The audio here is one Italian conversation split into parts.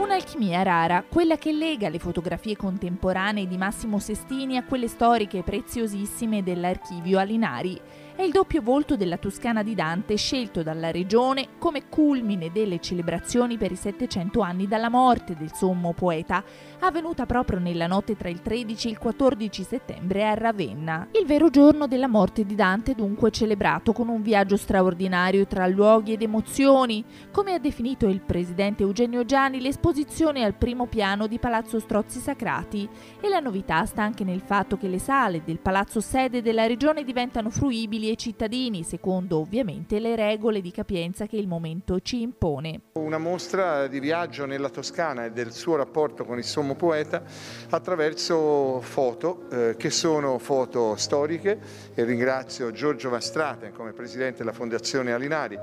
Un'alchimia rara, quella che lega le fotografie contemporanee di Massimo Sestini a quelle storiche preziosissime dell'archivio Alinari. È il doppio volto della Toscana di Dante scelto dalla regione come culmine delle celebrazioni per i 700 anni dalla morte del sommo poeta, avvenuta proprio nella notte tra il 13 e il 14 settembre a Ravenna. Il vero giorno della morte di Dante dunque celebrato con un viaggio straordinario tra luoghi ed emozioni, come ha definito il presidente Eugenio Giani l'esposizione al primo piano di Palazzo Strozzi Sacrati, e la novità sta anche nel fatto che le sale del palazzo sede della regione diventano fruibili ai cittadini, secondo ovviamente le regole di capienza che il momento ci impone. Una mostra di viaggio nella Toscana e del suo rapporto con il sommo poeta attraverso foto, che sono foto storiche, e ringrazio Giorgio Van Straten come presidente della Fondazione Alinari,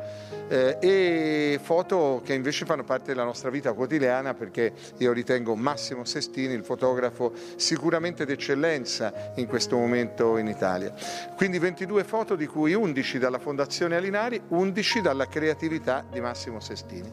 e foto che invece fanno parte della nostra vita quotidiana, perché io ritengo Massimo Sestini il fotografo sicuramente d'eccellenza in questo momento in Italia. Quindi 22 foto, di cui 11 dalla Fondazione Alinari, 11 dalla creatività di Massimo Sestini.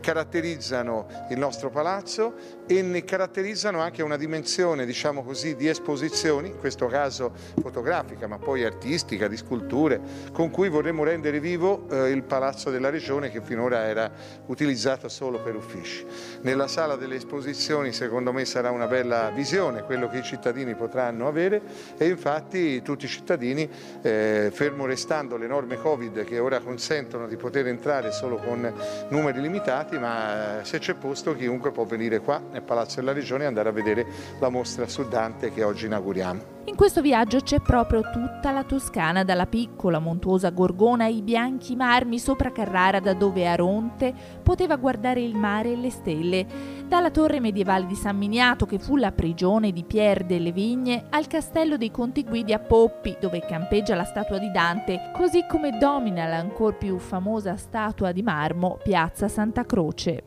Caratterizzano il nostro palazzo e ne caratterizzano anche una dimensione, diciamo così, di esposizioni, in questo caso fotografica, ma poi artistica, di sculture, con cui vorremmo rendere vivo il palazzo della regione, che finora era utilizzato solo per uffici. Nella sala delle esposizioni, secondo me, sarà una bella visione quello che i cittadini potranno avere, e infatti tutti i cittadini, fermo restando le norme Covid che ora consentono di poter entrare solo con numeri limitati, ma se c'è posto chiunque può venire qua nel Palazzo della Regione e andare a vedere la mostra su Dante che oggi inauguriamo. In questo viaggio c'è proprio tutta la Toscana, dalla piccola montuosa Gorgona ai bianchi marmi sopra Carrara, da dove Aronte poteva guardare il mare e le stelle, dalla torre medievale di San Miniato, che fu la prigione di Pier delle Vigne, al castello dei Conti Guidi a Poppi, dove campeggia la statua di Dante, così come domina l'ancor più famosa statua di marmo, Piazza Santa Croce.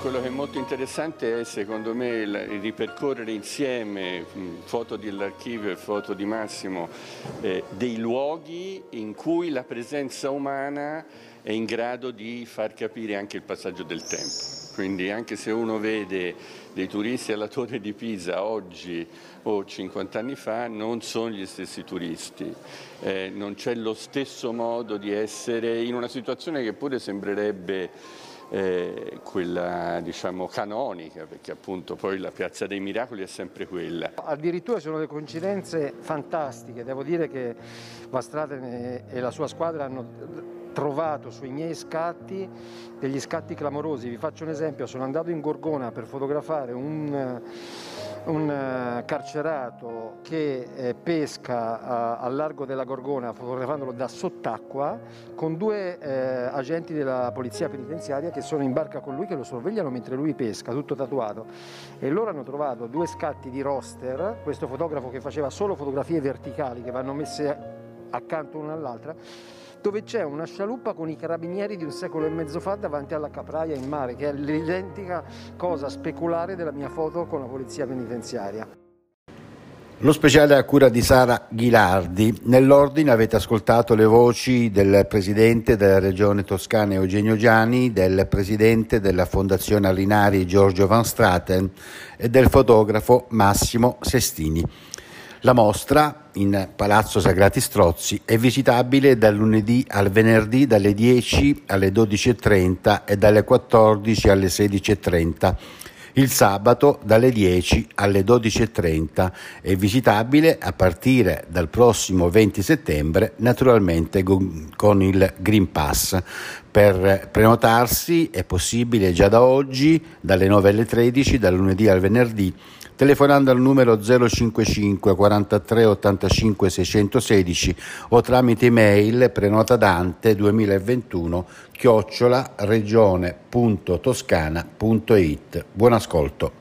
Quello che è molto interessante è, secondo me, ripercorrere insieme foto dell'archivio e foto di Massimo dei luoghi in cui la presenza umana è in grado di far capire anche il passaggio del tempo. Quindi anche se uno vede dei turisti alla Torre di Pisa oggi o 50 anni fa, non sono gli stessi turisti, non c'è lo stesso modo di essere in una situazione che pure sembrerebbe quella, diciamo, canonica, perché appunto poi la Piazza dei Miracoli è sempre quella. Addirittura sono delle coincidenze fantastiche. Devo dire che Van Straten e la sua squadra hanno trovato sui miei scatti degli scatti clamorosi. Vi faccio un esempio: sono andato in Gorgona per fotografare un carcerato che pesca al largo della Gorgona, fotografandolo da sott'acqua, con due agenti della polizia penitenziaria che sono in barca con lui, che lo sorvegliano mentre lui pesca, tutto tatuato. E loro hanno trovato due scatti di roster, questo fotografo che faceva solo fotografie verticali che vanno messe accanto una all'altra, dove c'è una scialuppa con i carabinieri di 1,5 secoli fa davanti alla Capraia in mare, che è l'identica cosa speculare della mia foto con la polizia penitenziaria. Lo speciale a cura di Sara Ghilardi. Nell'ordine avete ascoltato le voci del presidente della regione toscana Eugenio Giani, del presidente della Fondazione Alinari Giorgio Van Straten e del fotografo Massimo Sestini. La mostra in Palazzo Strozzi Sacrati è visitabile dal lunedì al venerdì dalle 10 alle 12:30 e dalle 14 alle 16:30. Il sabato dalle 10 alle 12:30 è visitabile a partire dal prossimo 20 settembre, naturalmente con il Green Pass. Per prenotarsi è possibile già da oggi, dalle 9 alle 13, dal lunedì al venerdì, telefonando al numero 055 43 85 616 o tramite email prenotadante2021 @regione.toscana.it. Buon ascolto.